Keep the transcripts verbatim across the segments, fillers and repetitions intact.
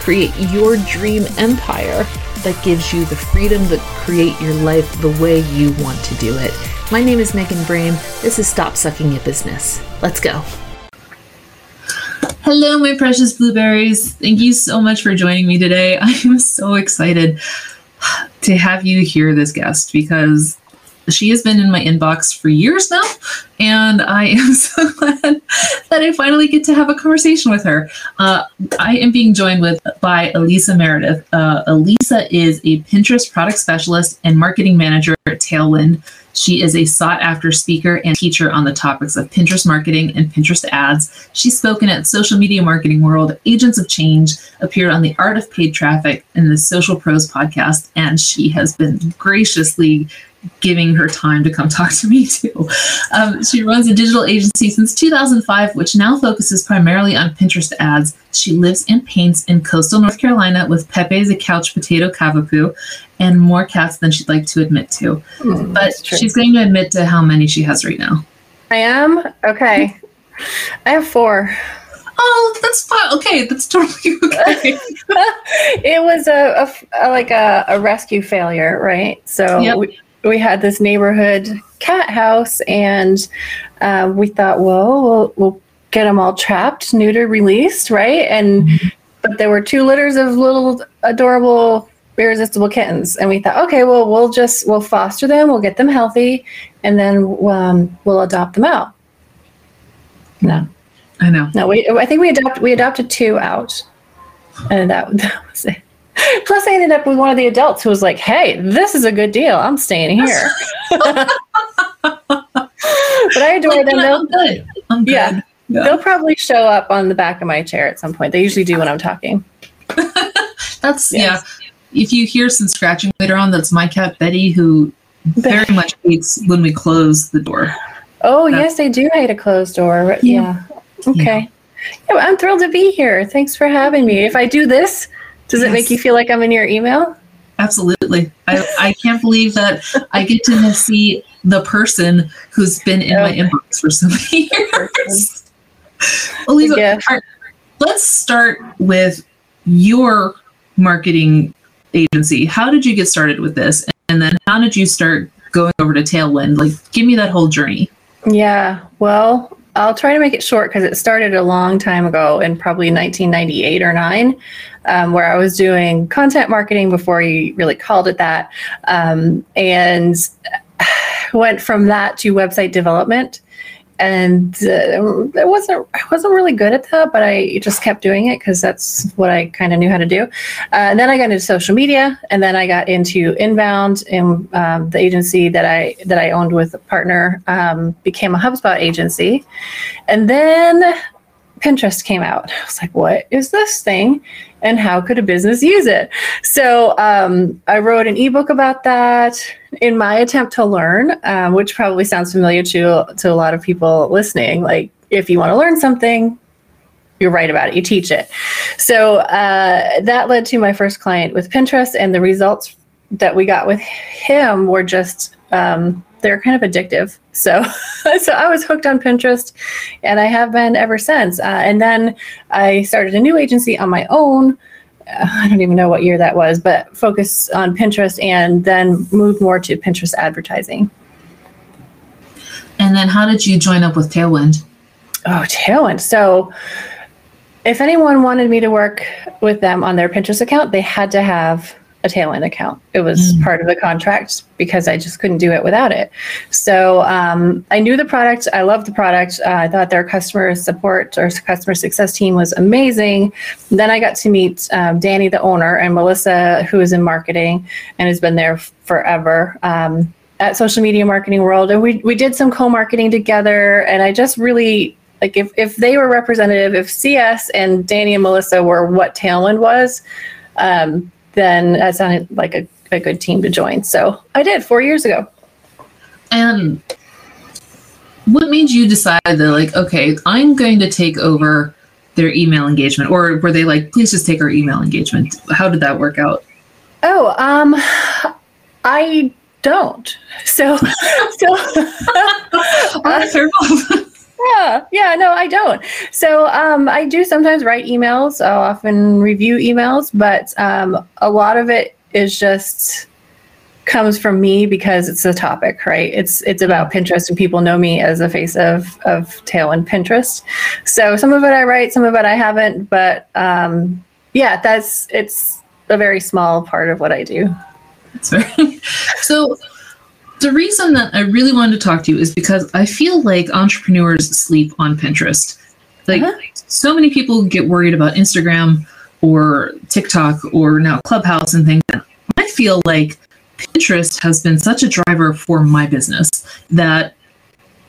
create your dream empire that gives you the freedom to create your life the way you want to do it. My name is Megan Brain. This is Stop Sucking at Business. Let's go. Hello, my precious blueberries. Thank you so much for joining me today. I am so excited to have you hear this guest because she has been in my inbox for years now, and I am so glad that I finally get to have a conversation with her. Uh, I am being joined with by Alisa Meredith. Uh, Alisa is a Pinterest product specialist and marketing manager at Tailwind. She is a sought-after speaker and teacher on the topics of Pinterest marketing and Pinterest ads. She's spoken at Social Media Marketing World, Agents of Change, appeared on The Art of Paid Traffic, and the Social Pros podcast, and she has been graciously giving her time to come talk to me too. Um, she runs a digital agency since two thousand five, which now focuses primarily on Pinterest ads. She lives and paints in coastal North Carolina with Pepe the couch potato Cavapoo and more cats than she'd like to admit to. Mm, but she's going to admit to how many she has right now. I am? Okay. I have four. Oh, that's fine. Okay, that's totally okay. It was a, a, a like a, a rescue failure, right? So yep. we, we had this neighborhood cat house, and uh, we thought, well, we'll we'll get them all trapped, neutered, released, right? And mm-hmm. but there were two litters of little adorable, irresistible kittens, and we thought, okay, well, we'll just we'll foster them, we'll get them healthy, and then um, we'll adopt them out. No. I know. No, we. I think we adopted we adopted two out, and that, that was it. Plus, I ended up with one of the adults who was like, "Hey, this is a good deal. I'm staying here." But I adore like, them. Yeah, I'm good. I'm good. Yeah, yeah, they'll probably show up on the back of my chair at some point. They usually do when I'm talking. That's yes. yeah. If you hear some scratching later on, that's my cat Betty, who very much hates when we close the door. Oh that's, yes, they do hate a closed door. Yeah. yeah. Okay. Yeah. Yeah, I'm thrilled to be here. Thanks for having me. If I do this, does yes. it make you feel like I'm in your email? Absolutely. I, I can't believe that I get to see the person who's been in okay. my inbox for so many years. Alisa, yeah. right, let's start with your marketing agency. How did you get started with this? And then how did you start going over to Tailwind? Like, give me that whole journey. Yeah. Well, I'll try to make it short because it started a long time ago in probably nineteen ninety-eight or nine, um, where I was doing content marketing before you really called it that, um, and went from that to website development. And uh, it wasn't, I wasn't really good at that, but I just kept doing it because that's what I kind of knew how to do. Uh, and then I got into social media, and then I got into inbound, and um, the agency that I that I owned with a partner um, became a HubSpot agency. And then Pinterest came out. I was like, what is this thing? And how could a business use it? So um, I wrote an ebook about that in my attempt to learn, um, which probably sounds familiar to, to a lot of people listening. Like, if you want to learn something, you're right about it. You teach it. So uh, that led to my first client with Pinterest, and the results that we got with him were just um, they're kind of addictive. So, so I was hooked on Pinterest, and I have been ever since. Uh, and then I started a new agency on my own. Uh, I don't even know what year that was, but focused on Pinterest, and then moved more to Pinterest advertising. And then how did you join up with Tailwind? Oh, Tailwind. So if anyone wanted me to work with them on their Pinterest account, they had to have a Tailwind account. It was mm. part of the contract because I just couldn't do it without it. So um, I knew the product. I loved the product. Uh, I thought their customer support or customer success team was amazing. Then I got to meet um, Danny, the owner, and Melissa, who is in marketing and has been there forever um, at Social Media Marketing World. And we, we did some co-marketing together, and I just really, like if, if they were representative, if C S and Danny and Melissa were what Tailwind was, um, then that sounded like a, a good team to join. So I did four years ago. And what made you decide that, like, okay, I'm going to take over their email engagement? Or were they like, please just take our email engagement? How did that work out? Oh, um, I don't. So, so uh, Yeah, yeah, no, I don't. So um, I do sometimes write emails. I'll often review emails, but um, a lot of it is just comes from me because it's the topic, right? It's it's about Pinterest, and people know me as the face of, of Tailwind Pinterest. So some of it I write, some of it I haven't, but um, yeah, that's it's a very small part of what I do. That's very so. The reason that I really wanted to talk to you is because I feel like entrepreneurs sleep on Pinterest. Like uh-huh. so many people get worried about Instagram or TikTok or now Clubhouse and things. I feel like Pinterest has been such a driver for my business that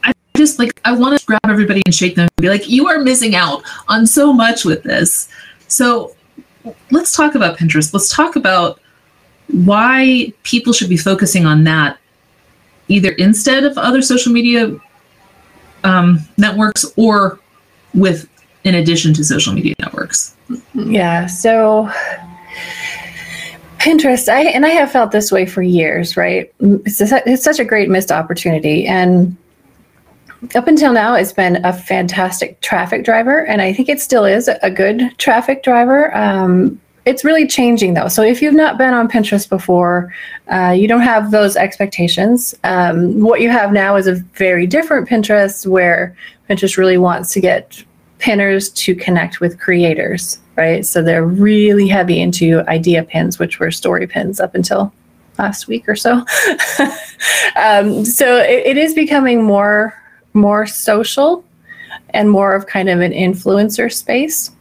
I just like, I want to grab everybody and shake them and be like, you are missing out on so much with this. So let's talk about Pinterest. Let's talk about why people should be focusing on that, either instead of other social media um, networks or with, in addition to social media networks. Yeah, so Pinterest, I, and I have felt this way for years, right? It's, a, it's such a great missed opportunity. And up until now, it's been a fantastic traffic driver. And I think it still is a good traffic driver. Um, It's really changing, though. So if you've not been on Pinterest before, uh, you don't have those expectations. Um, what you have now is a very different Pinterest, where Pinterest really wants to get pinners to connect with creators, right? So they're really heavy into idea pins, which were story pins up until last week or so. um, so it, it is becoming more, more social and more of kind of an influencer space.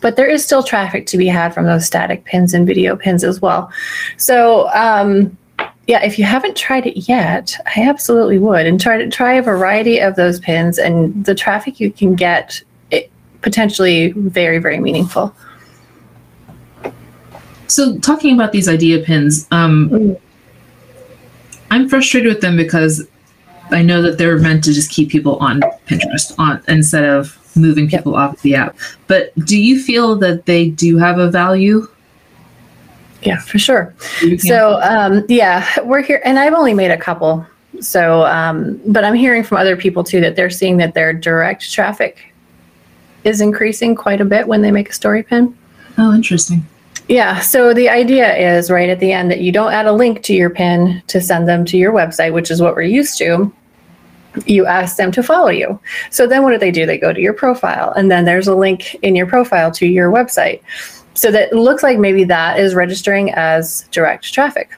But there is still traffic to be had from those static pins and video pins as well. So um, yeah, if you haven't tried it yet, I absolutely would. And try to try a variety of those pins, and the traffic you can get, it potentially very, very meaningful. So talking about these idea pins, um, mm. I'm frustrated with them because I know that they're meant to just keep people on Pinterest on instead of moving people yep. off the app. But do you feel that they do have a value? Yeah, for sure. So um, yeah, we're here, and I've only made a couple. So, um, but I'm hearing from other people too that they're seeing that their direct traffic is increasing quite a bit when they make a story pin. Oh, interesting. Yeah, so the idea is right at the end that you don't add a link to your pin to send them to your website, which is what we're used to. You ask them to follow you. So then what do they do? They go to your profile, and then there's a link in your profile to your website. So that it looks like maybe that is registering as direct traffic.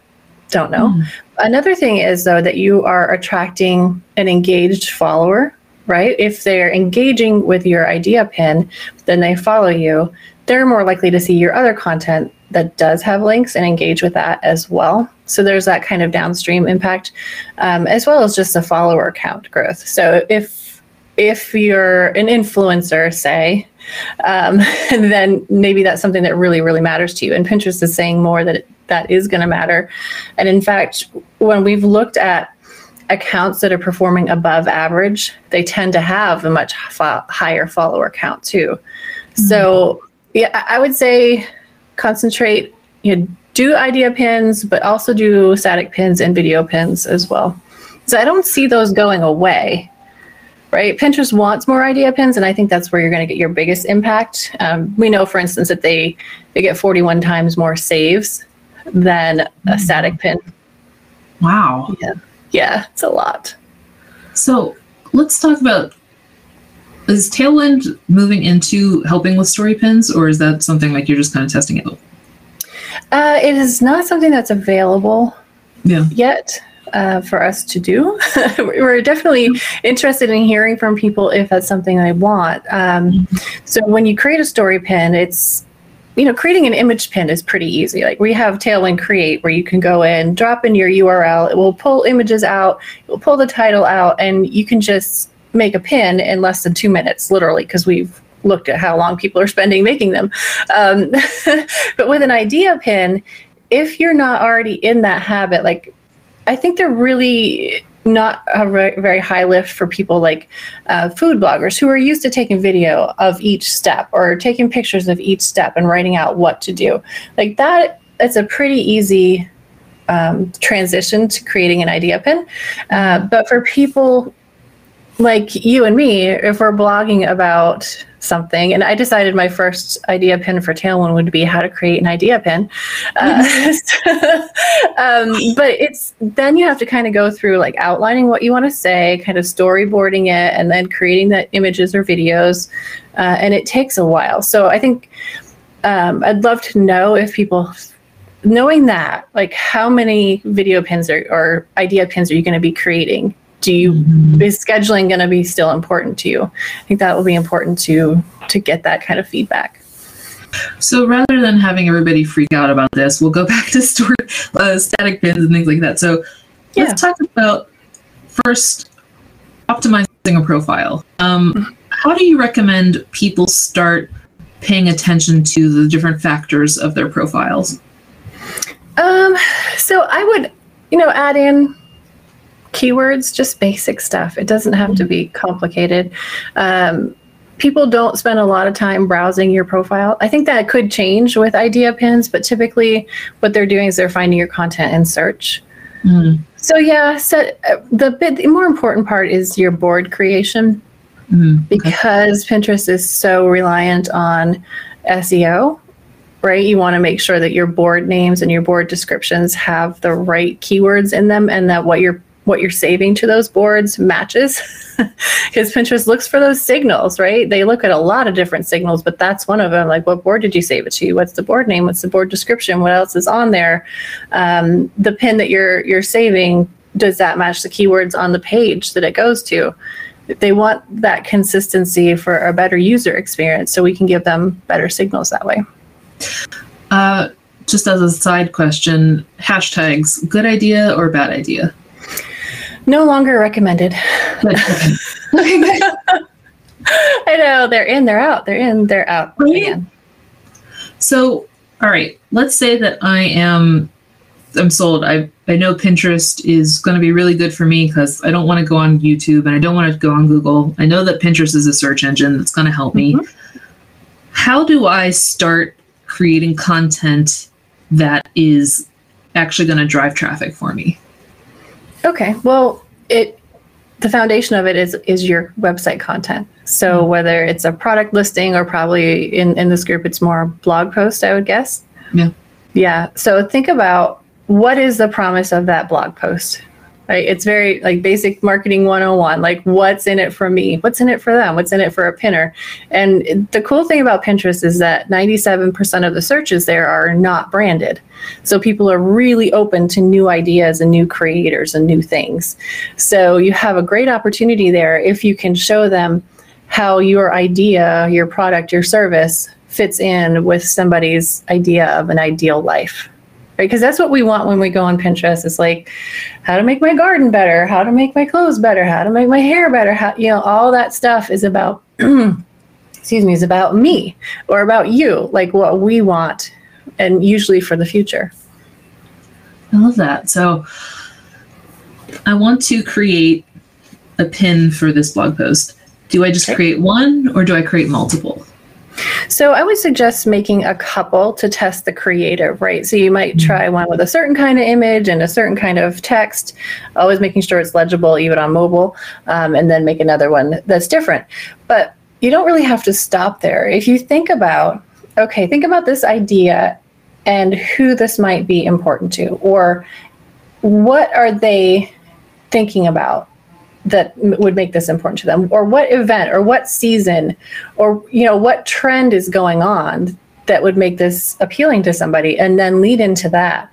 Don't know. Mm. Another thing is, though, that you are attracting an engaged follower, right? If they're engaging with your idea pin, then they follow you. They're more likely to see your other content that does have links and engage with that as well. So there's that kind of downstream impact, um, as well as just the follower count growth. So if if you're an influencer, say, um, then maybe that's something that really, really matters to you. And Pinterest is saying more that it, that is going to matter. And in fact, when we've looked at accounts that are performing above average, they tend to have a much fo- higher follower count too. Mm-hmm. So yeah, I would say concentrate, you know, do idea pins, but also do static pins and video pins as well. So I don't see those going away, right? Pinterest wants more idea pins, and I think that's where you're going to get your biggest impact. Um, we know, for instance, that they, they get forty-one times more saves than mm-hmm. a static pin. Wow. Yeah. Yeah, it's a lot. So let's talk about Is Tailwind moving into helping with story pins, or is that something like you're just kind of testing out? Uh, it is not something that's available yeah. yet uh, for us to do. We're definitely interested in hearing from people if that's something they want. Um, mm-hmm. So when you create a story pin, it's, you know, creating an image pin is pretty easy. Like we have Tailwind Create where you can go in, drop in your U R L. It will pull images out. It will pull the title out, and you can just make a pin in less than two minutes, literally, because we've looked at how long people are spending making them. Um, but with an idea pin, if you're not already in that habit, like I think they're really not a re- very high lift for people like uh, food bloggers who are used to taking video of each step or taking pictures of each step and writing out what to do. Like that, it's a pretty easy um, transition to creating an idea pin. Uh, but for people like you and me, if we're blogging about something, and I decided my first idea pin for Tailwind would be how to create an idea pin. Uh, um, but it's then you have to kind of go through like outlining what you want to say, kind of storyboarding it, and then creating the images or videos. Uh, and it takes a while. So I think um, I'd love to know if people, knowing that, like how many video pins or, or idea pins are you going to be creating? Do you, is scheduling going to be still important to you? I think that will be important to to get that kind of feedback. So rather than having everybody freak out about this, we'll go back to story, uh, static pins and things like that. So yeah. Let's talk about first optimizing a profile. Um, how do you recommend people start paying attention to the different factors of their profiles? Um, so I would, you know, add in keywords, just basic stuff. It doesn't have to be complicated. Um, people don't spend a lot of time browsing your profile. I think that could change with idea pins, but typically what they're doing is they're finding your content in search. Mm. So yeah, so the, bit, the more important part is your board creation mm. because Pinterest is so reliant on S E O. Right? You want to make sure that your board names and your board descriptions have the right keywords in them and that what you're what you're saving to those boards matches because Pinterest looks for those signals, right? They look at a lot of different signals, but that's one of them. Like, what board did you save it to? What's the board name? What's the board description? What else is on there? Um, the pin that you're you're saving, does that match the keywords on the page that it goes to? They want that consistency for a better user experience so we can give them better signals that way. Uh, just as a side question, hashtags, good idea or bad idea? No longer recommended. I know, they're in, they're out, they're in, they're out. Right. Again. So, all right, let's say that I am, I'm sold. I I know Pinterest is going to be really good for me because I don't want to go on YouTube and I don't want to go on Google. I know that Pinterest is a search engine that's going to help me. Mm-hmm. How do I start creating content that is actually going to drive traffic for me? Okay, well, it the foundation of it is is your website content. So mm-hmm. whether it's a product listing or probably in, in this group, it's more blog post, I would guess. Yeah. Yeah, so think about what is the promise of that blog post, right? It's very like basic marketing one oh one, like what's in it for me? What's in it for them? What's in it for a pinner? And the cool thing about Pinterest is that ninety-seven percent of the searches there are not branded. So people are really open to new ideas and new creators and new things. So you have a great opportunity there if you can show them how your idea, your product, your service fits in with somebody's idea of an ideal life. Right? Because that's what we want when we go on Pinterest. It's like how to make my garden better, how to make my clothes better, how to make my hair better. How, you know, all that stuff is about, excuse me, is about me or about you, like what we want and usually for the future. I love that. So I want to create a pin for this blog post. Do I just okay. create one or do I create multiple? So I would suggest making a couple to test the creative, right? So you might try one with a certain kind of image and a certain kind of text, always making sure it's legible even on mobile, um, and then make another one that's different. But you don't really have to stop there. If you think about, okay, think about this idea and who this might be important to, or what are they thinking about? that would make this important to them, or what event or what season or, you know, what trend is going on that would make this appealing to somebody, and then lead into that.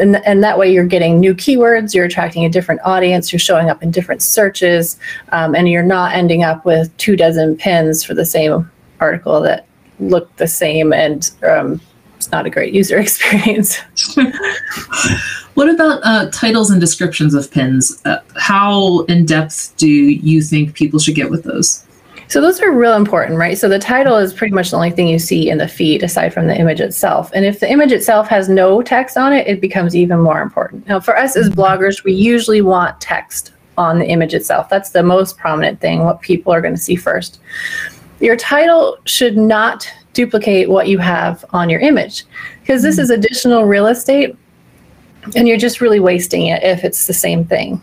And, and that way you're getting new keywords, you're attracting a different audience, you're showing up in different searches, um, and you're not ending up with two dozen pins for the same article that look the same, and um, it's not a great user experience. What about uh, titles and descriptions of pins? Uh, how in-depth do you think people should get with those? So those are real important, right? So the title is pretty much the only thing you see in the feed aside from the image itself. And if the image itself has no text on it, it becomes even more important. Now, for us as bloggers, we usually want text on the image itself. That's the most prominent thing, what people are going to see first. Your title should not duplicate what you have on your image, because this is additional real estate, and you're just really wasting it if it's the same thing.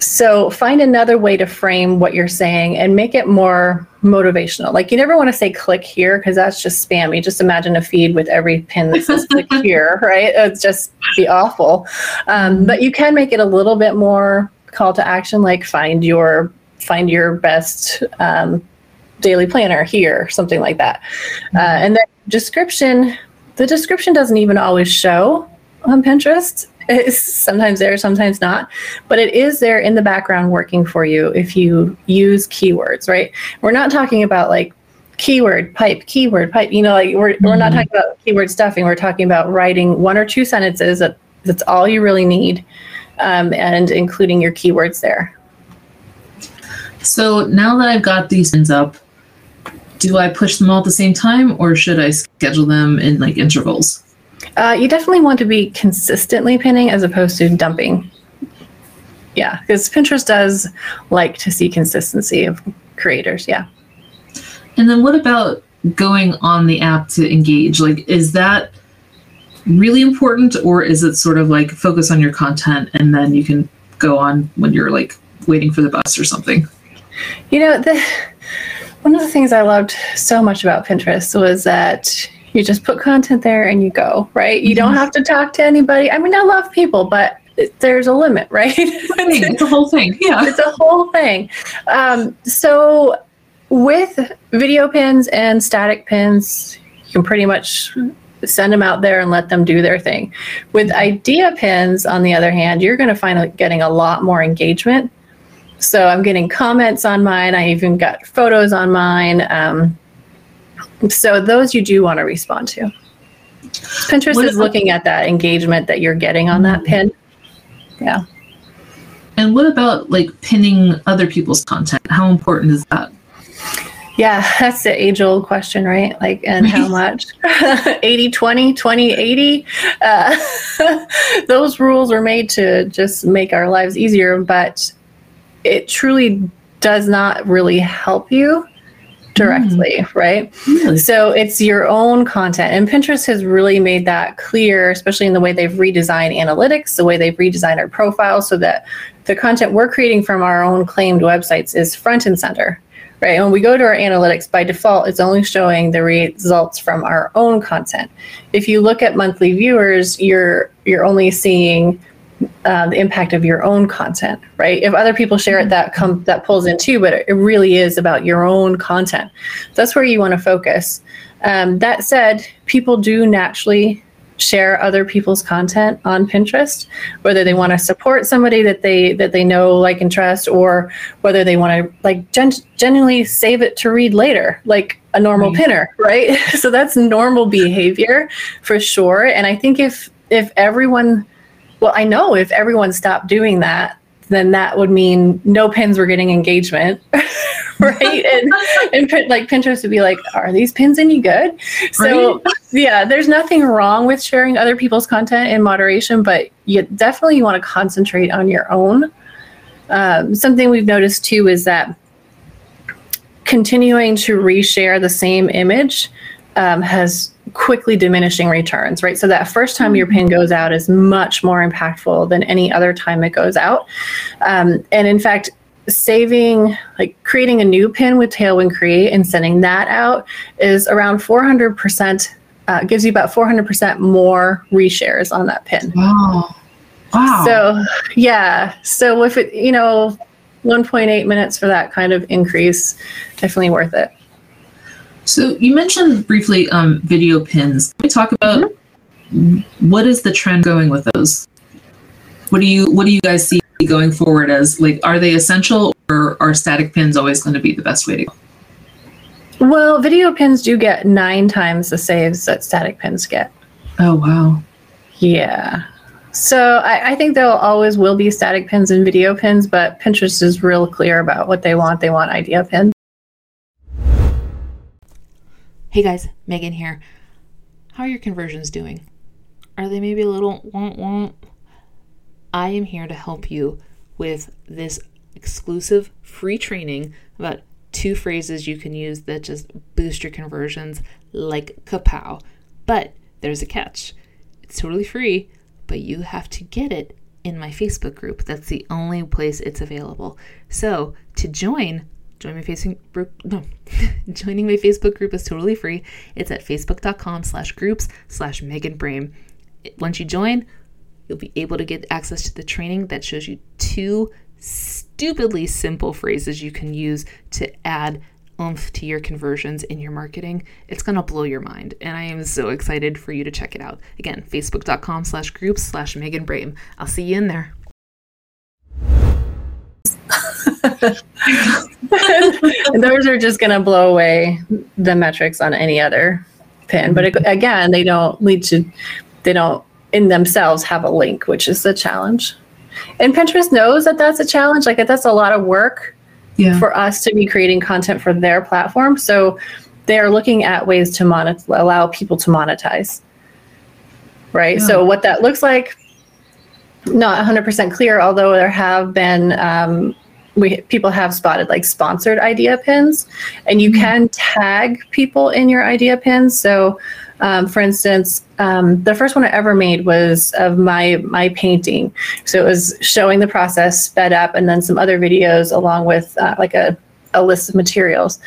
So find another way to frame what you're saying and make it more motivational. Like, you never want to say click here, because that's just spammy. Just imagine a feed with every pin that says click here, right? It'd just be awful. Um, but you can make it a little bit more call to action, like find your find your best um, daily planner here, something like that. Uh, and then description, the description doesn't even always show on Pinterest. It's sometimes there, sometimes not, but it is there in the background working for you if you use keywords, right? We're not talking about like keyword pipe, keyword pipe, you know, like we're, mm-hmm. we're not talking about keyword stuffing. We're talking about writing one or two sentences. That, that's all you really need, um, and including your keywords there. So now that I've got these pins up, do I push them all at the same time, or should I schedule them in like intervals? Uh, you definitely want to be consistently pinning as opposed to dumping. Yeah, because Pinterest does like to see consistency of creators, yeah. And then what about going on the app to engage? Like, is that really important, or is it sort of like focus on your content and then you can go on when you're like waiting for the bus or something? You know, the, one of the things I loved so much about Pinterest was that you just put content there and you go, right? You don't have to talk to anybody. I mean, I love people, but there's a limit, right? It's a whole thing. Yeah, it's a whole thing. Um, so with video pins and static pins, you can pretty much send them out there and let them do their thing. With idea pins, on the other hand, you're going to find getting a lot more engagement. So I'm getting comments on mine. I even got photos on mine. Um, So those you do want to respond to. Pinterest what is looking at that engagement that you're getting on that pin. Yeah. And what about like pinning other people's content? How important is that? Yeah, that's the age old question, right? Like, and how much? eighty, twenty, twenty, eighty. Uh, those rules were made to just make our lives easier, but it truly does not really help you directly, mm. right? Really? So it's your own content. And Pinterest has really made that clear, especially in the way they've redesigned analytics, the way they've redesigned our profile, so that the content we're creating from our own claimed websites is front and center, right? When we go to our analytics, by default, it's only showing the results from our own content. If you look at monthly viewers, you're you're only seeing Uh, the impact of your own content, right? If other people share it, that com- that pulls in too, but it really is about your own content. That's where you want to focus. Um, that said, people do naturally share other people's content on Pinterest, whether they want to support somebody that they that they know, like, and trust, or whether they want to like gen- genuinely save it to read later, like a normal right. pinner, right? So that's normal behavior for sure. And I think if if everyone Well, I know if everyone stopped doing that, then that would mean no pins were getting engagement, right? And, and like Pinterest would be like, are these pins any good? So right? yeah, there's nothing wrong with sharing other people's content in moderation, but you definitely want to concentrate on your own. Um, something we've noticed too is that continuing to reshare the same image um, has quickly diminishing returns, right? So that first time your pin goes out is much more impactful than any other time it goes out. Um, and in fact, saving, like creating a new pin with Tailwind Create and sending that out is around four hundred percent, uh, gives you about four hundred percent more reshares on that pin. Wow. Wow. So yeah. So if it, you know, one point eight minutes for that kind of increase, definitely worth it. So you mentioned briefly um, video pins. Can we talk about mm-hmm. what is the trend going with those? What do you what do you guys see going forward as, like, are they essential, or are static pins always going to be the best way to go? Well, video pins do get nine times the saves that static pins get. Oh, wow. Yeah. So I, I think there always will be static pins and video pins, but Pinterest is real clear about what they want. They want idea pins. Hey guys, Megan here. How are your conversions doing? Are they maybe a little womp womp? I am here to help you with this exclusive free training about two phrases you can use that just boost your conversions like kapow. But there's a catch. It's totally free, but you have to get it in my Facebook group. That's the only place it's available. So to join, Join my Facebook group. No, joining my Facebook group is totally free. It's at facebook dot com slash groups slash Megan Brain. Once you join, you'll be able to get access to the training that shows you two stupidly simple phrases you can use to add oomph to your conversions in your marketing. It's going to blow your mind. And I am so excited for you to check it out. Again, facebook dot com slash groups slash Megan Brain. I'll see you in there. Those are just going to blow away the metrics on any other pin. But it, again, they don't lead to, they don't in themselves have a link, which is the challenge. And Pinterest knows that that's a challenge. Like, that's a lot of work yeah. for us to be creating content for their platform. So they are looking at ways to monet- allow people to monetize. Right. Yeah. So what that looks like, not one hundred percent clear, although there have been, um, We people have spotted like sponsored idea pins, and you can tag people in your idea pins. So, um, for instance, um, the first one I ever made was of my my painting. So it was showing the process sped up, and then some other videos along with uh, like a, a list of materials.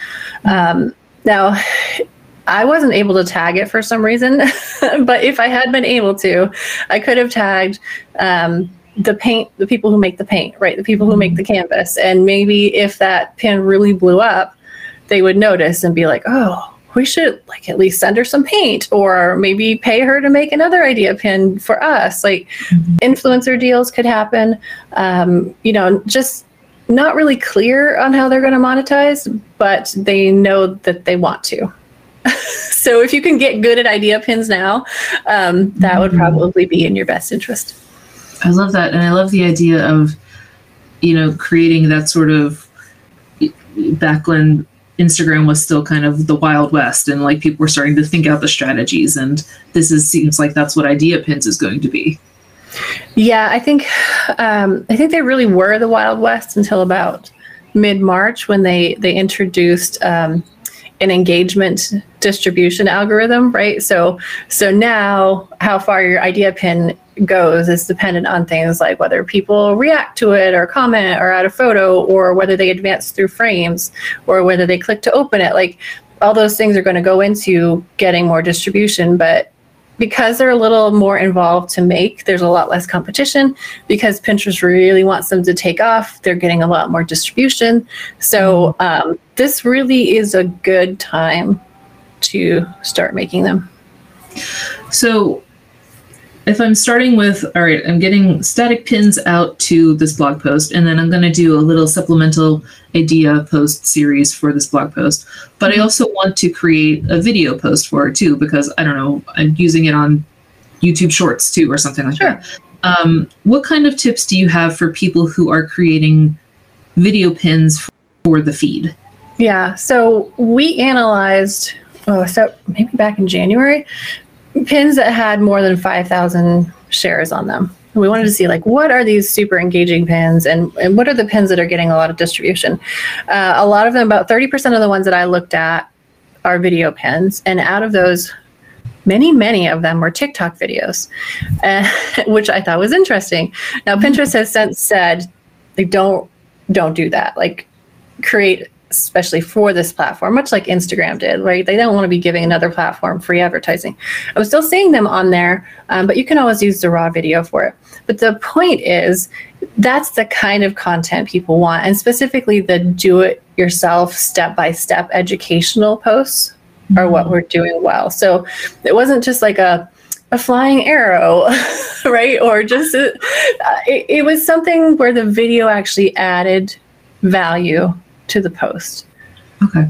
Um, now, I wasn't able to tag it for some reason, but if I had been able to, I could have tagged. Um, the paint, the people who make the paint, right? The people who make the canvas. And maybe if that pin really blew up, they would notice and be like, oh, we should like at least send her some paint, or maybe pay her to make another idea pin for us. Like mm-hmm. influencer deals could happen, um, you know, just not really clear on how they're going to monetize, but they know that they want to. So if you can get good at idea pins now, um, that mm-hmm. would probably be in your best interest. I love that. And I love the idea of, you know, creating that sort of, back when Instagram was still kind of the Wild West and like people were starting to think out the strategies, and this is seems like that's what idea pins is going to be. Yeah, I think um, I think they really were the Wild West until about mid-March when they, they introduced um, an engagement distribution algorithm, right? So so now how far your idea pin goes is dependent on things like whether people react to it or comment or add a photo, or whether they advance through frames, or whether they click to open it. Like all those things are going to go into getting more distribution, but because they're a little more involved to make, there's a lot less competition. Because Pinterest really wants them to take off, they're getting a lot more distribution. So um, this really is a good time to start making them. So if I'm starting with, all right, I'm getting static pins out to this blog post, and then I'm going to do a little supplemental idea post series for this blog post. But mm-hmm. I also want to create a video post for it too, because I don't know, I'm using it on YouTube Shorts too, or something like sure. that. Um, what kind of tips do you have for people who are creating video pins for the feed? Yeah, so we analyzed, oh, so maybe back in January, pins that had more than five thousand shares on them. And we wanted to see, like, what are these super engaging pins, and, and what are the pins that are getting a lot of distribution? Uh, a lot of them, about thirty percent of the ones that I looked at are video pins. And out of those, many, many of them were TikTok videos, uh, which I thought was interesting. Now, Pinterest has since said, like, don't, don't do that. Like, create especially for this platform, much like Instagram did, right? They don't want to be giving another platform free advertising. I was still seeing them on there, um, but you can always use the raw video for it. But the point is, that's the kind of content people want, and specifically the do-it-yourself, step-by-step educational posts mm-hmm. are what we're doing well. So it wasn't just like a a flying arrow, right? Or just, a, it, it was something where the video actually added value to the post. Okay.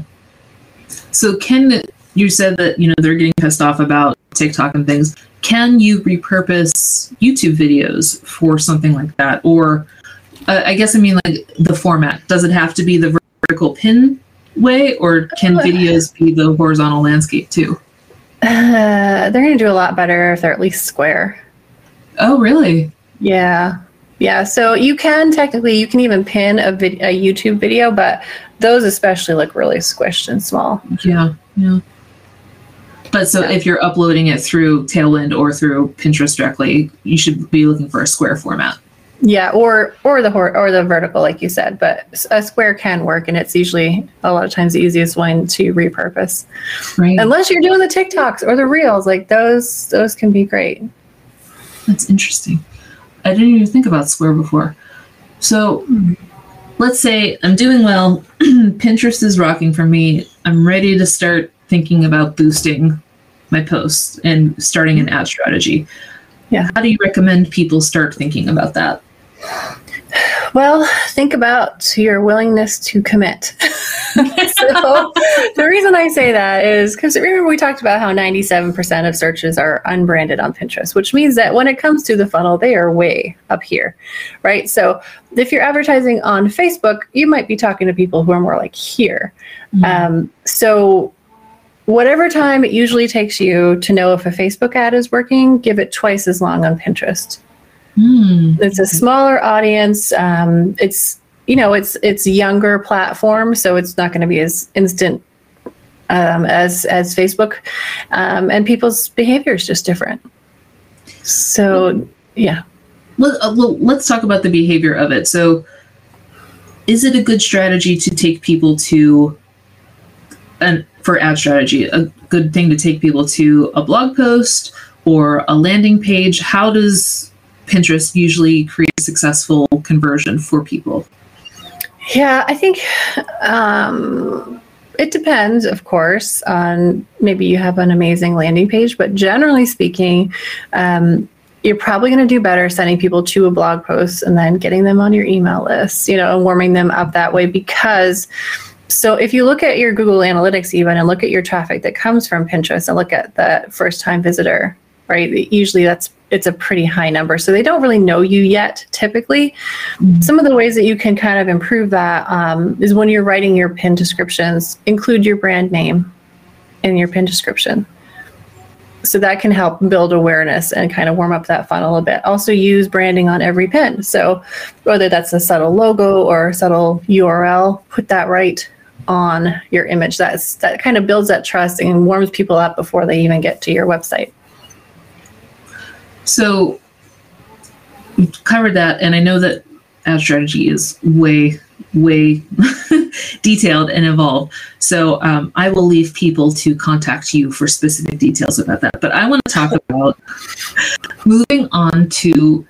So can, you said that, you know, they're getting pissed off about TikTok and things. Can you repurpose YouTube videos for something like that? Or uh, I guess I mean like the format. Does it have to be the vertical pin way, or can videos be the horizontal landscape too? Uh, they're going to do a lot better if they're at least square. Oh, really? Yeah. Yeah. So you can technically, you can even pin a, vid- a YouTube video, but those especially look really squished and small. Yeah. Yeah. But so yeah. if you're uploading it through Tailwind or through Pinterest directly, you should be looking for a square format. Yeah. Or, or the, hor- or the vertical, like you said, but a square can work, and it's usually a lot of times the easiest one to repurpose. Right. Unless you're doing the TikToks or the reels, like those, those can be great. That's interesting. I didn't even think about square before. So let's say I'm doing well. Pinterest is rocking for me. I'm ready to start thinking about boosting my posts and starting an ad strategy. Yeah. How do you recommend people start thinking about that? Well, think about your willingness to commit. So the reason I say that is because remember we talked about how ninety-seven percent of searches are unbranded on Pinterest, which means that when it comes to the funnel, they are way up here, right? So if you're advertising on Facebook, you might be talking to people who are more like here. Mm-hmm. Um, so whatever time it usually takes you to know if a Facebook ad is working, give it twice as long on Pinterest. Mm. It's a smaller audience. Um, it's, you know, it's it's younger platform, so it's not going to be as instant um, as as Facebook, um, and people's behavior is just different. So, yeah. Let, uh, well, let's talk about the behavior of it. So, is it a good strategy to take people to, an for ad strategy, a good thing to take people to a blog post or a landing page? How does Pinterest usually create a successful conversion for people? Yeah, I think um, it depends, of course, on maybe you have an amazing landing page, but generally speaking, um, you're probably going to do better sending people to a blog post and then getting them on your email list, you know, and warming them up that way. Because so if you look at your Google Analytics even and look at your traffic that comes from Pinterest and look at the first-time visitor, right? Usually that's it's a pretty high number. So they don't really know you yet, typically. Mm-hmm. Some of the ways that you can kind of improve that um, is when you're writing your pin descriptions, include your brand name in your pin description. So that can help build awareness and kind of warm up that funnel a bit. Also use branding on every pin. So whether that's a subtle logo or a subtle U R L, put that right on your image. That's, that kind of builds that trust and warms people up before they even get to your website. So we've covered that, and I know that ad strategy is way, way detailed and involved. So um, I will leave people to contact you for specific details about that. But I want to talk about moving on to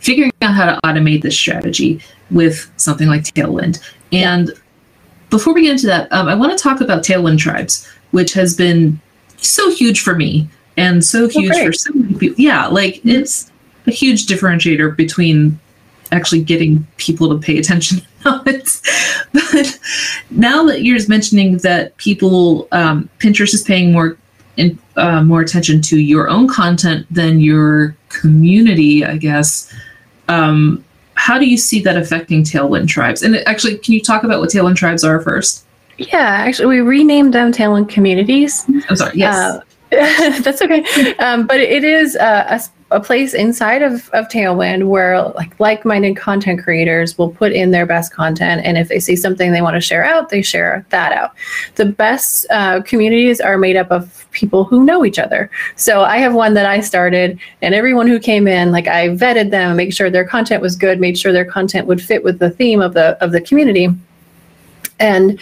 figuring out how to automate this strategy with something like Tailwind. And before we get into that, um, I want to talk about Tailwind Tribes, which has been so huge for me. And so huge oh, for so many people. Yeah, like it's a huge differentiator between actually getting people to pay attention. But now that you're mentioning that people, um, Pinterest is paying more in, uh, more attention to your own content than your community, I guess. Um, how do you see that affecting Tailwind Tribes? And actually, can you talk about what Tailwind Tribes are first? Yeah, actually, we renamed them Tailwind Communities. I'm sorry, yes. Uh, That's okay. Um, but it is a, a, a place inside of, of Tailwind where like like-minded content creators will put in their best content. And if they see something they want to share out, they share that out. The best uh, communities are made up of people who know each other. So I have one that I started, and everyone who came in, like I vetted them, make sure their content was good, made sure their content would fit with the theme of the of the community. And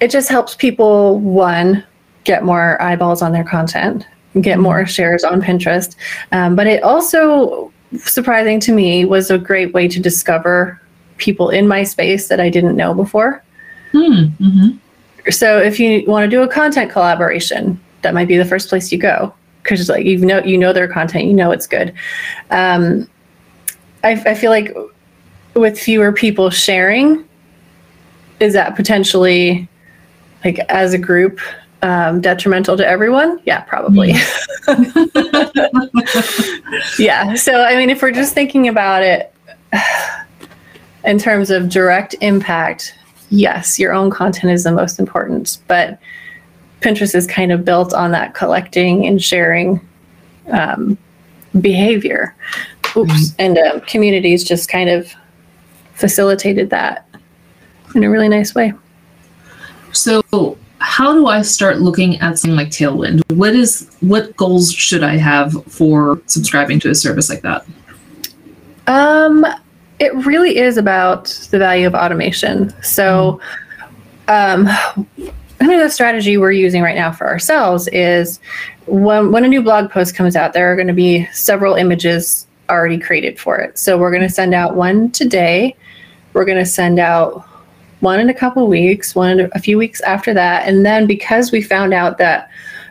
it just helps people, one, get more eyeballs on their content, get more shares on Pinterest. Um, but it also, surprising to me, was a great way to discover people in my space that I didn't know before. Mm-hmm. So if you want to do a content collaboration, that might be the first place you go, because like you know you know their content, you know it's good. Um, I, I feel like with fewer people sharing, is that potentially, like as a group, um, detrimental to everyone? Yeah, probably. Yeah. So I mean, if we're just thinking about it in terms of direct impact, yes, your own content is the most important, but Pinterest is kind of built on that collecting and sharing um, behavior. Oops. Mm-hmm. And uh, communities just kind of facilitated that in a really nice way. So how do I start looking at something like Tailwind? What is what goals should I have for subscribing to a service like that? Um, it really is about the value of automation. So um, another strategy we're using right now for ourselves is when, when a new blog post comes out, there are going to be several images already created for it. So we're going to send out one today. We're going to send out one in a couple of weeks, one in a few weeks after that. And then because we found out that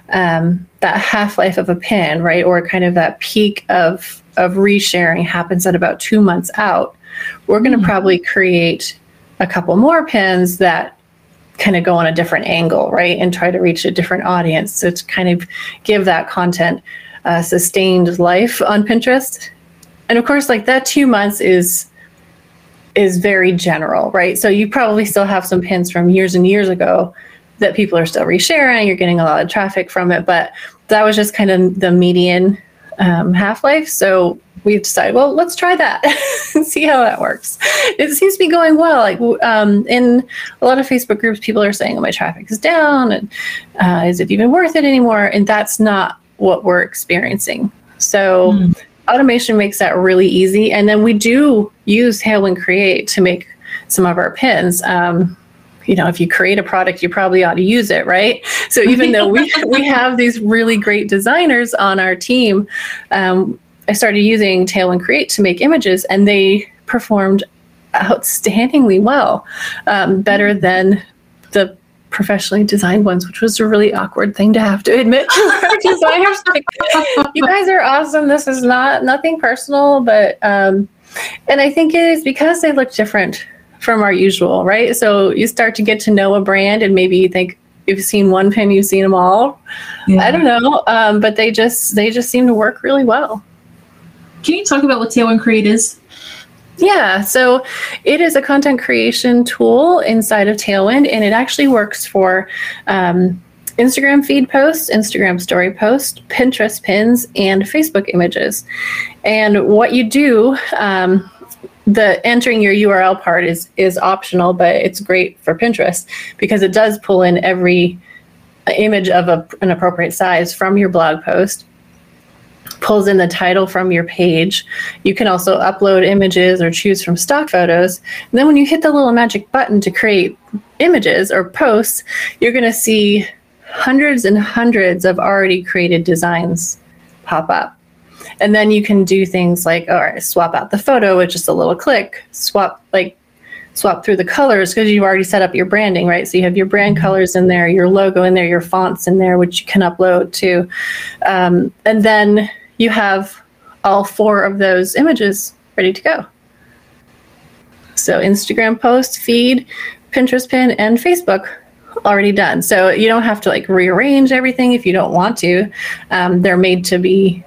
um, that half-life of a pin, right, or kind of that peak of of resharing happens at about two months out, we're going to mm-hmm. probably create a couple more pins that kind of go on a different angle, right, and try to reach a different audience. So to kind of give that content a sustained life on Pinterest. And of course, like that two months is is very general, right? So you probably still have some pins from years and years ago that people are still resharing, you're getting a lot of traffic from it, but that was just kind of the median um, half-life. So we've decided, well, let's try that and see how that works. It seems to be going well. Like um, in a lot of Facebook groups, people are saying, oh, my traffic is down, and uh, is it even worth it anymore? And that's not what we're experiencing. So mm. automation makes that really easy. And then we do use Tailwind Create to make some of our pins. Um, you know, if you create a product, you probably ought to use it, right? So even though we we have these really great designers on our team, um, I started using Tailwind Create to make images, and they performed outstandingly well, um, better than the professionally designed ones, which was a really awkward thing to have to admit to our designers. Like, you guys are awesome. This is not nothing personal, but um, and I think it is because they look different from our usual, right? So you start to get to know a brand, and maybe you think you've seen one pin, you've seen them all. Yeah. I don't know, um, but they just they just seem to work really well. Can you talk about what Tailwind Create is? Yeah, so it is a content creation tool inside of Tailwind, and it actually works for um, Instagram feed posts, Instagram story posts, Pinterest pins, and Facebook images. And what you do, um, the entering your U R L part is is optional, but it's great for Pinterest because it does pull in every image of a, an appropriate size from your blog post, pulls in the title from your page. You can also upload images or choose from stock photos. And then when you hit the little magic button to create images or posts, you're going to see hundreds and hundreds of already created designs pop up. And then you can do things like, all right, swap out the photo with just a little click, swap like swap through the colors because you've already set up your branding, right? So you have your brand colors in there, your logo in there, your fonts in there, which you can upload to. Um, and then you have all four of those images ready to go. So Instagram post, feed, Pinterest pin, and Facebook already done. So you don't have to like rearrange everything if you don't want to. Um, they're made to be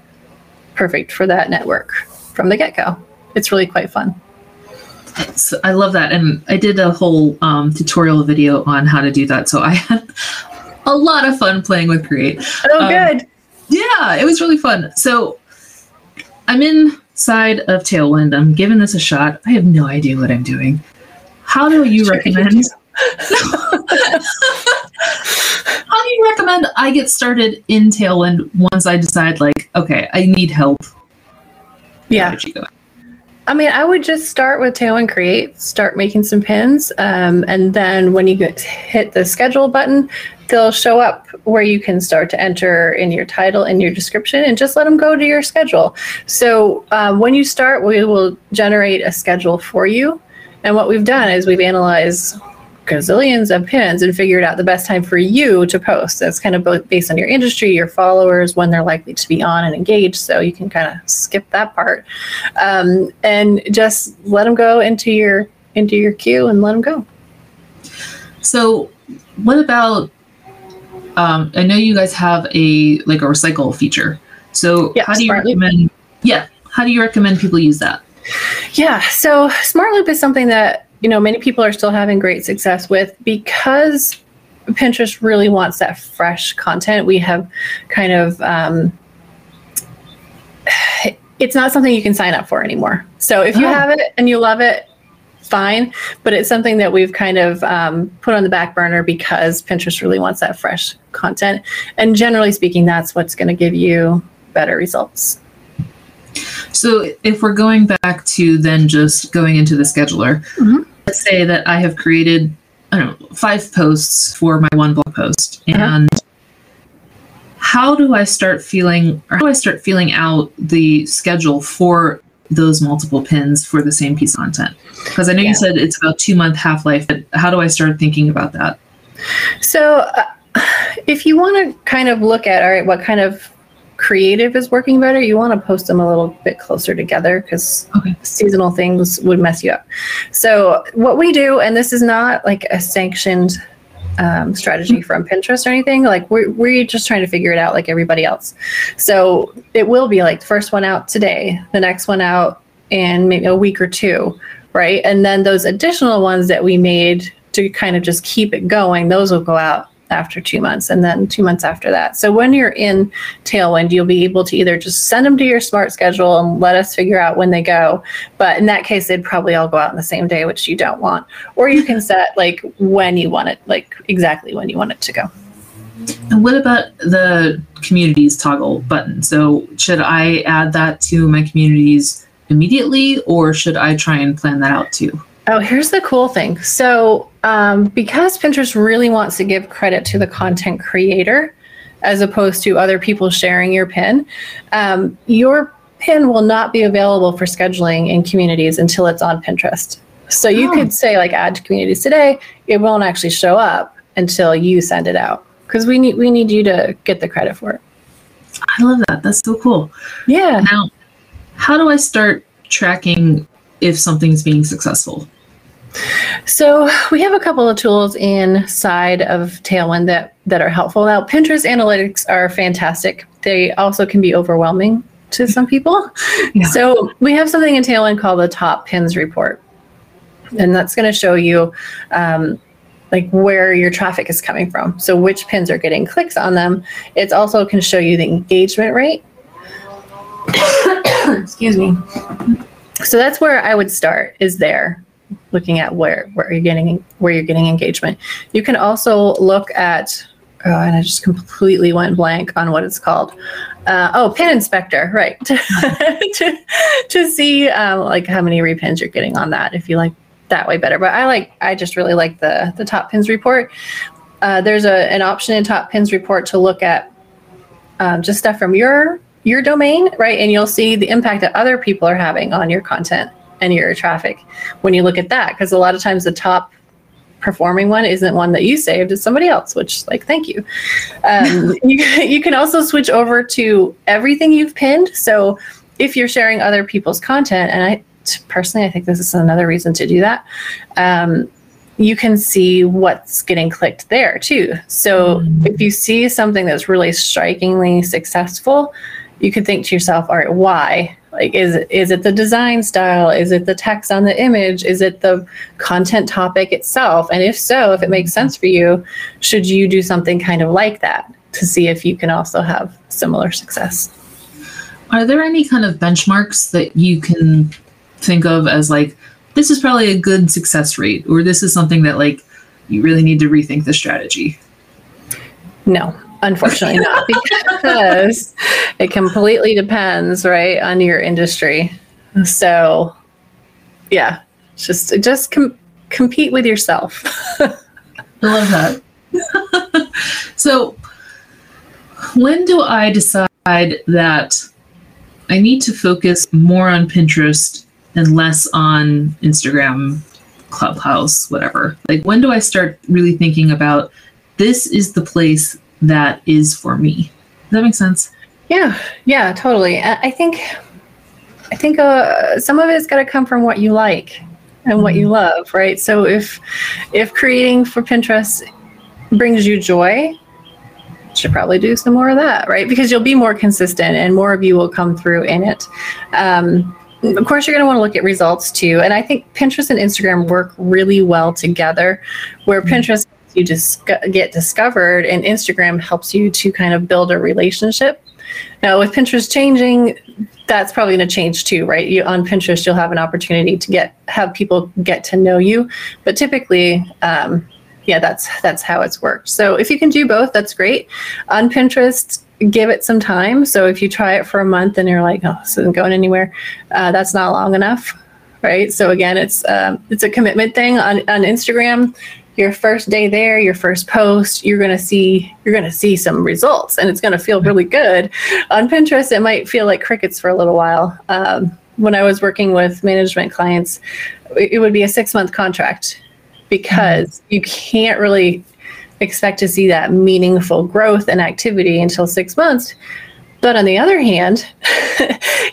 perfect for that network from the get-go. It's really quite fun. So I love that. And I did a whole um, tutorial video on how to do that. So I had a lot of fun playing with Create. Oh, um, good. Yeah, it was really fun. So I'm inside of Tailwind. I'm giving this a shot. I have no idea what I'm doing. How do you sure recommend? You do. How do you recommend I get started in Tailwind once I decide, like, okay, I need help? Yeah. I mean, I would just start with Tailwind Create, start making some pins, um, and then when you hit the schedule button, they'll show up where you can start to enter in your title and your description, and just let them go to your schedule. So uh, when you start, we will generate a schedule for you. And what we've done is we've analyzed gazillions of pins and figured out the best time for you to post. That's kind of based on your industry, your followers, when they're likely to be on and engaged. So you can kind of skip that part, um, and just let them go into your into your queue and let them go. So, what about? Um, I know you guys have a like a recycle feature. So yeah, how do you recommend? Loop. Yeah, how do you recommend people use that? Yeah, so Smart Loop is something that, you know, many people are still having great success with because Pinterest really wants that fresh content. We have kind of, um, it's not something you can sign up for anymore. So if you oh. have it and you love it, fine, but it's something that we've kind of um, put on the back burner because Pinterest really wants that fresh content. And generally speaking, that's what's going to give you better results. So if we're going back to then just going into the scheduler, mm-hmm. let's say that I have created, I don't know, five posts for my one blog post. And uh-huh. how do I start feeling, or how do I start feeling out the schedule for those multiple pins for the same piece of content? Because I know yeah. you said it's about two month half-life, but how do I start thinking about that? So uh, if you want to kind of look at, all right, what kind of creative is working better, you want to post them a little bit closer together because okay. seasonal things would mess you up. So what we do, and this is not like a sanctioned um, strategy from Pinterest or anything, like we're, we're just trying to figure it out like everybody else. So it will be like the first one out today, the next one out in maybe a week or two, right? And then those additional ones that we made to kind of just keep it going, those will go out after two months and then two months after that. So when you're in Tailwind, you'll be able to either just send them to your smart schedule and let us figure out when they go. But in that case, they'd probably all go out on the same day, which you don't want. Or you can set like when you want it, like exactly when you want it to go. And what about the communities toggle button? So should I add that to my communities immediately, or should I try and plan that out too? Oh, here's the cool thing. So um, because Pinterest really wants to give credit to the content creator as opposed to other people sharing your pin, um, your pin will not be available for scheduling in communities until it's on Pinterest. So you oh. could say like add to communities today. It won't actually show up until you send it out because we need we need you to get the credit for it. I love that. That's so cool. Yeah. Now, how do I start tracking if something's being successful? So we have a couple of tools inside of Tailwind that, that are helpful. Now, Pinterest analytics are fantastic. They also can be overwhelming to some people. Yeah. So we have something in Tailwind called the Top Pins Report. And that's going to show you um, like where your traffic is coming from. So which pins are getting clicks on them. It also can show you the engagement rate. Excuse me. So that's where I would start, is there, looking at where, where you're getting where you're getting engagement. You can also look at, oh, and I just completely went blank on what it's called. Uh, oh, Pin Inspector, right. to, to see um, like how many repins you're getting on that, if you like that way better. But I like, I just really like the, the Top Pins Report. Uh, there's a an option in Top Pins Report to look at um, just stuff from your your domain, right? And you'll see the impact that other people are having on your content and your traffic when you look at that, because a lot of times the top performing one isn't one that you saved, it's somebody else, which, like, thank you. Um, you, you can also switch over to everything you've pinned. So if you're sharing other people's content, and I personally, I think this is another reason to do that, um, you can see what's getting clicked there too. So mm-hmm. if you see something that's really strikingly successful, you could think to yourself, all right, why? Like, is it, is it the design style? Is it the text on the image? Is it the content topic itself? And if so, if it makes sense for you, should you do something kind of like that to see if you can also have similar success? Are there any kind of benchmarks that you can think of as like, this is probably a good success rate, or this is something that like you really need to rethink the strategy? No. Unfortunately not, because it completely depends, right, on your industry. So yeah, just just com- compete with yourself. I love that. So when do I decide that I need to focus more on Pinterest and less on Instagram, Clubhouse, whatever? Like, when do I start really thinking about this is the place that is for me? Does that make sense? Yeah, yeah, totally. I think I think uh, some of it's got to come from what you like and mm-hmm. what you love, right? So if if creating for Pinterest brings you joy, should probably do some more of that, right? Because you'll be more consistent and more of you will come through in it. Um, of course, you're going to want to look at results too. And I think Pinterest and Instagram work really well together, where mm-hmm. Pinterest helps you just dis- get discovered and Instagram helps you to kind of build a relationship. Now, with Pinterest changing, that's probably going to change too, right? You on Pinterest, you'll have an opportunity to get have people get to know you. But typically, um, yeah, that's that's how it's worked. So if you can do both, that's great. On Pinterest, give it some time. So if you try it for a month and you're like, oh, this isn't going anywhere, uh, that's not long enough, right? So again, it's um, it's a commitment thing. On on Instagram, your first day there, your first post, you're gonna see you're gonna see some results, and it's gonna feel really good. On Pinterest, it might feel like crickets for a little while. Um, when I was working with management clients, it would be a six month contract, because you can't really expect to see that meaningful growth and activity until six months. But on the other hand,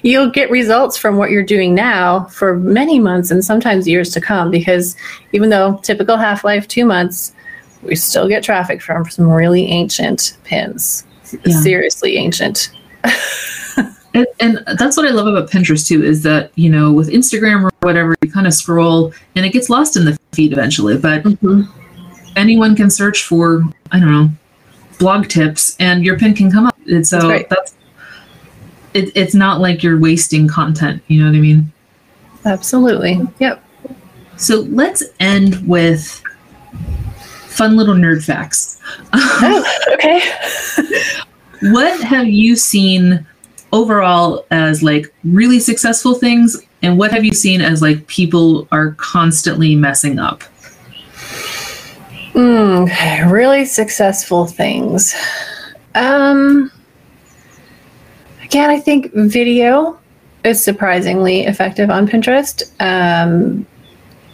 you'll get results from what you're doing now for many months and sometimes years to come, because even though typical half-life two months, we still get traffic from some really ancient pins, yeah. seriously ancient. And, and that's what I love about Pinterest too, is that, you know, with Instagram or whatever, you kind of scroll and it gets lost in the feed eventually, but mm-hmm. anyone can search for, I don't know, blog tips and your pin can come up. And so that's right. that's, it, it's not like you're wasting content. You know what I mean? Absolutely. Yep. So let's end with fun little nerd facts. Oh, okay. What have you seen overall as like really successful things, and what have you seen as like people are constantly messing up? Mm, really successful things. Um, again, I think video is surprisingly effective on Pinterest. Um,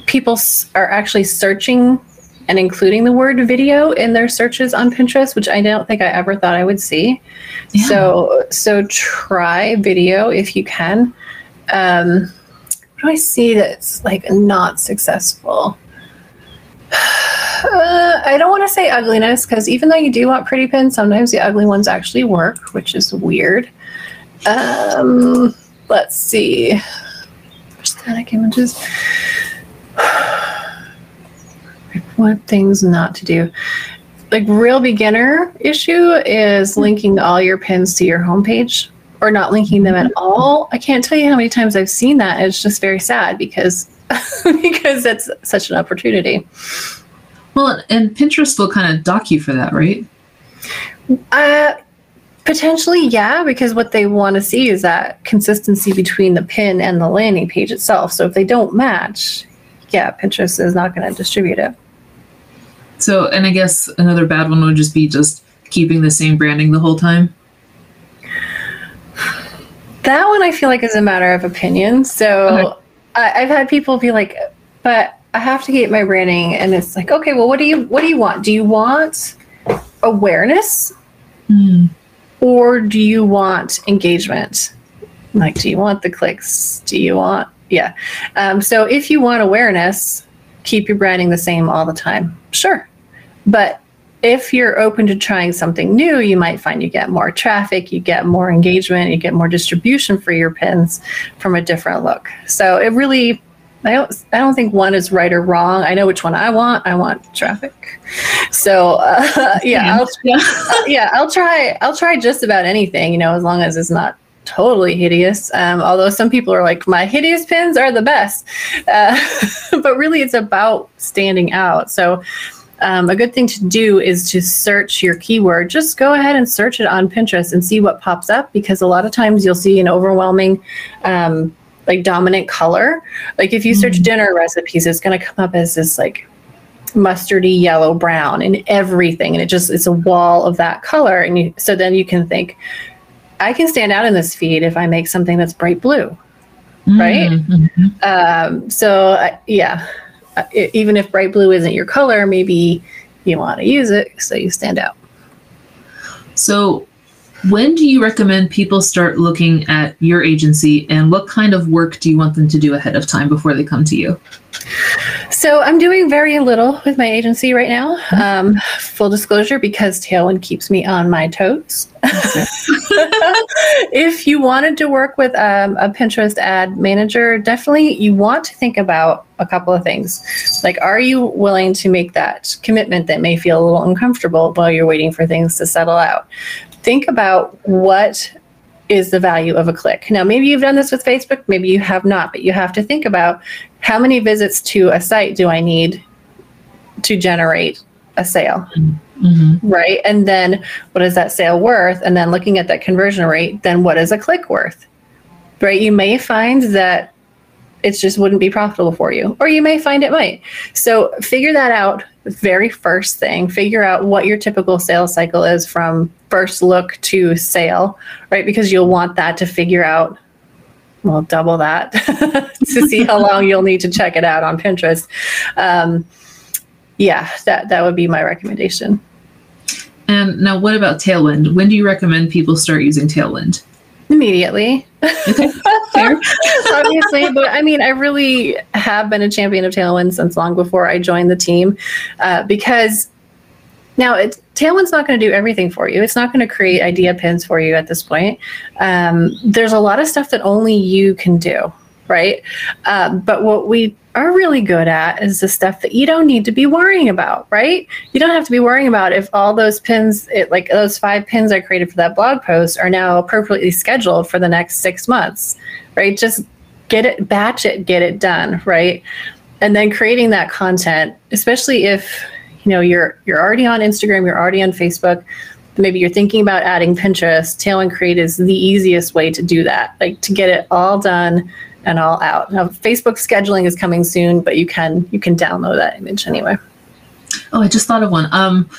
people are actually searching and including the word video in their searches on Pinterest, which I don't think I ever thought I would see. Yeah. So so try video if you can. Um, what do I see that's like not successful? Uh, I don't want to say ugliness, because even though you do want pretty pins, sometimes the ugly ones actually work, which is weird. Um, let's see. Static images. What things not to do. Like, real beginner issue is linking all your pins to your homepage or not linking them at all. I can't tell you how many times I've seen that. It's just very sad because because that's such an opportunity. Well, and Pinterest will kind of dock you for that, right? Uh, potentially, yeah, because what they want to see is that consistency between the pin and the landing page itself. So if they don't match, yeah, Pinterest is not going to distribute it. So, and I guess another bad one would just be just keeping the same branding the whole time. That one I feel like is a matter of opinion. So okay. I, I've had people be like, but I have to get my branding. And it's like, okay, well, what do you, what do you want? Do you want awareness mm. or do you want engagement? Like, do you want the clicks? Do you want, yeah. Um, so if you want awareness, keep your branding the same all the time. Sure. But if you're open to trying something new, you might find you get more traffic, you get more engagement, you get more distribution for your pins from a different look. So it really, I don't, I don't think one is right or wrong. I know which one I want. I want traffic. So uh, yeah, I'll, uh, yeah, I'll try, I'll try just about anything, you know, as long as it's not totally hideous. Um, although some people are like, my hideous pins are the best. Uh, but really it's about standing out. So um, a good thing to do is to search your keyword. Just go ahead and search it on Pinterest and see what pops up, because a lot of times you'll see an overwhelming um, like dominant color. Like if you search mm-hmm. dinner recipes, it's going to come up as this like mustardy yellow brown in everything. And it just, it's a wall of that color. And you, so then you can think, I can stand out in this feed if I make something that's bright blue, right? Mm-hmm. Um, so uh, yeah, uh, it, even if bright blue isn't your color, maybe you want to use it so you stand out. So when do you recommend people start looking at your agency, and what kind of work do you want them to do ahead of time before they come to you? So I'm doing very little with my agency right now, um, full disclosure, because Tailwind keeps me on my toes. If you wanted to work with um, a Pinterest ad manager, definitely you want to think about a couple of things. Like, are you willing to make that commitment that may feel a little uncomfortable while you're waiting for things to settle out? Think about what is the value of a click. Now, maybe you've done this with Facebook, maybe you have not, but you have to think about how many visits to a site do I need to generate a sale, mm-hmm. right? And then what is that sale worth? And then looking at that conversion rate, then what is a click worth, right? You may find that it just wouldn't be profitable for you, or you may find it might. So figure that out the very first thing. Figure out what your typical sales cycle is from first look to sale, right? Because you'll want that to figure out, well, double that to see how long you'll need to check it out on Pinterest. Um, yeah, that, that would be my recommendation. And now what about Tailwind? When do you recommend people start using Tailwind? Immediately. Okay. Obviously, but I mean, I really have been a champion of Tailwind since long before I joined the team, uh, because now it's, Tailwind's not going to do everything for you. It's not going to create idea pins for you at this point. Um, there's a lot of stuff that only you can do, right? Uh, but what we are really good at is the stuff that you don't need to be worrying about, right? You don't have to be worrying about if all those pins, it, like those five pins I created for that blog post are now appropriately scheduled for the next six months, right? Just get it, batch it, get it done, right? And then creating that content, especially if, you know, you're you're already on Instagram, you're already on Facebook, maybe you're thinking about adding Pinterest, Tailwind Create is the easiest way to do that, like to get it all done and all out. Now, Facebook scheduling is coming soon, but you can you can download that image anyway. Oh, I just thought of one. Um,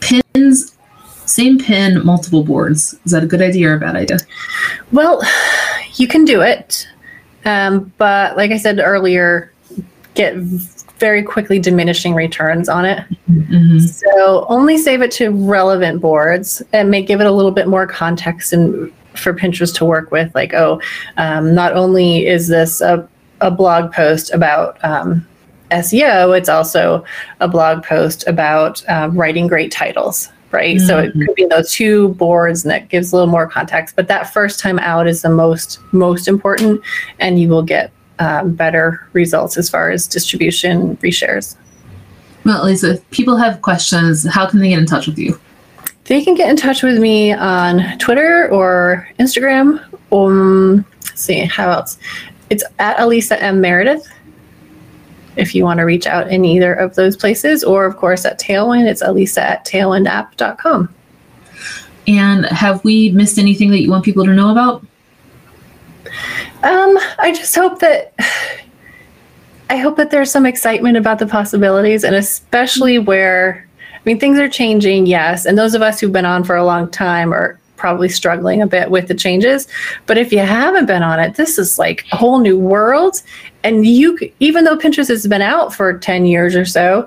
pins, same pin, multiple boards. Is that a good idea or a bad idea? Well, you can do it. Um, but like I said earlier, get very quickly diminishing returns on it. Mm-hmm. So only save it to relevant boards and may give it a little bit more context and for Pinterest to work with, like, oh, um, not only is this a, a blog post about um, S E O, it's also a blog post about um, writing great titles, right? Mm-hmm. So it could be those two boards, and that gives a little more context. But that first time out is the most most important, and you will get um, better results as far as distribution, reshares. Well, Alisa, if people have questions, how can they get in touch with you? They can get in touch with me on Twitter or Instagram. Um, let's see, how else? It's at Alisa M. Meredith, if you want to reach out in either of those places, or of course at Tailwind, it's Alisa at tailwind app dot com. And have we missed anything that you want people to know about? Um, I just hope that, I hope that there's some excitement about the possibilities, and especially where, I mean, things are changing, yes. And those of us who've been on for a long time are probably struggling a bit with the changes. But if you haven't been on it, this is like a whole new world. And you, even though Pinterest has been out for ten years or so,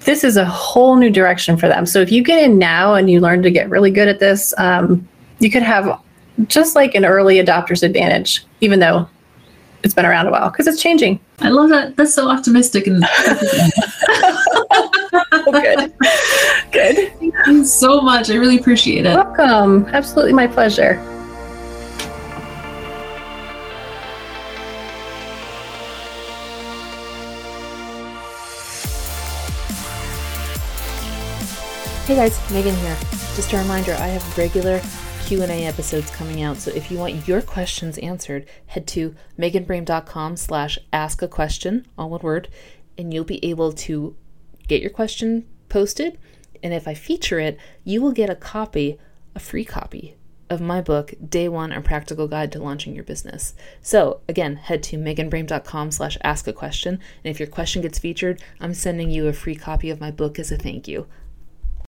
this is a whole new direction for them. So if you get in now and you learn to get really good at this, um, you could have just like an early adopter's advantage, even though it's been around a while, because it's changing. I love that. That's so optimistic. And good. Good. Thank you so much. I really appreciate it. Welcome. Absolutely my pleasure. Hey guys, Megan here. Just a reminder, I have regular Q and A episodes coming out, so if you want your questions answered, head to megan brain dot com slash ask a question, all one word, and you'll be able to get your question posted, and if I feature it, you will get a copy, a free copy of my book, Day One, A Practical Guide to Launching Your Business. So again, head to meganbrain.com slash ask a question. And if your question gets featured, I'm sending you a free copy of my book as a thank you.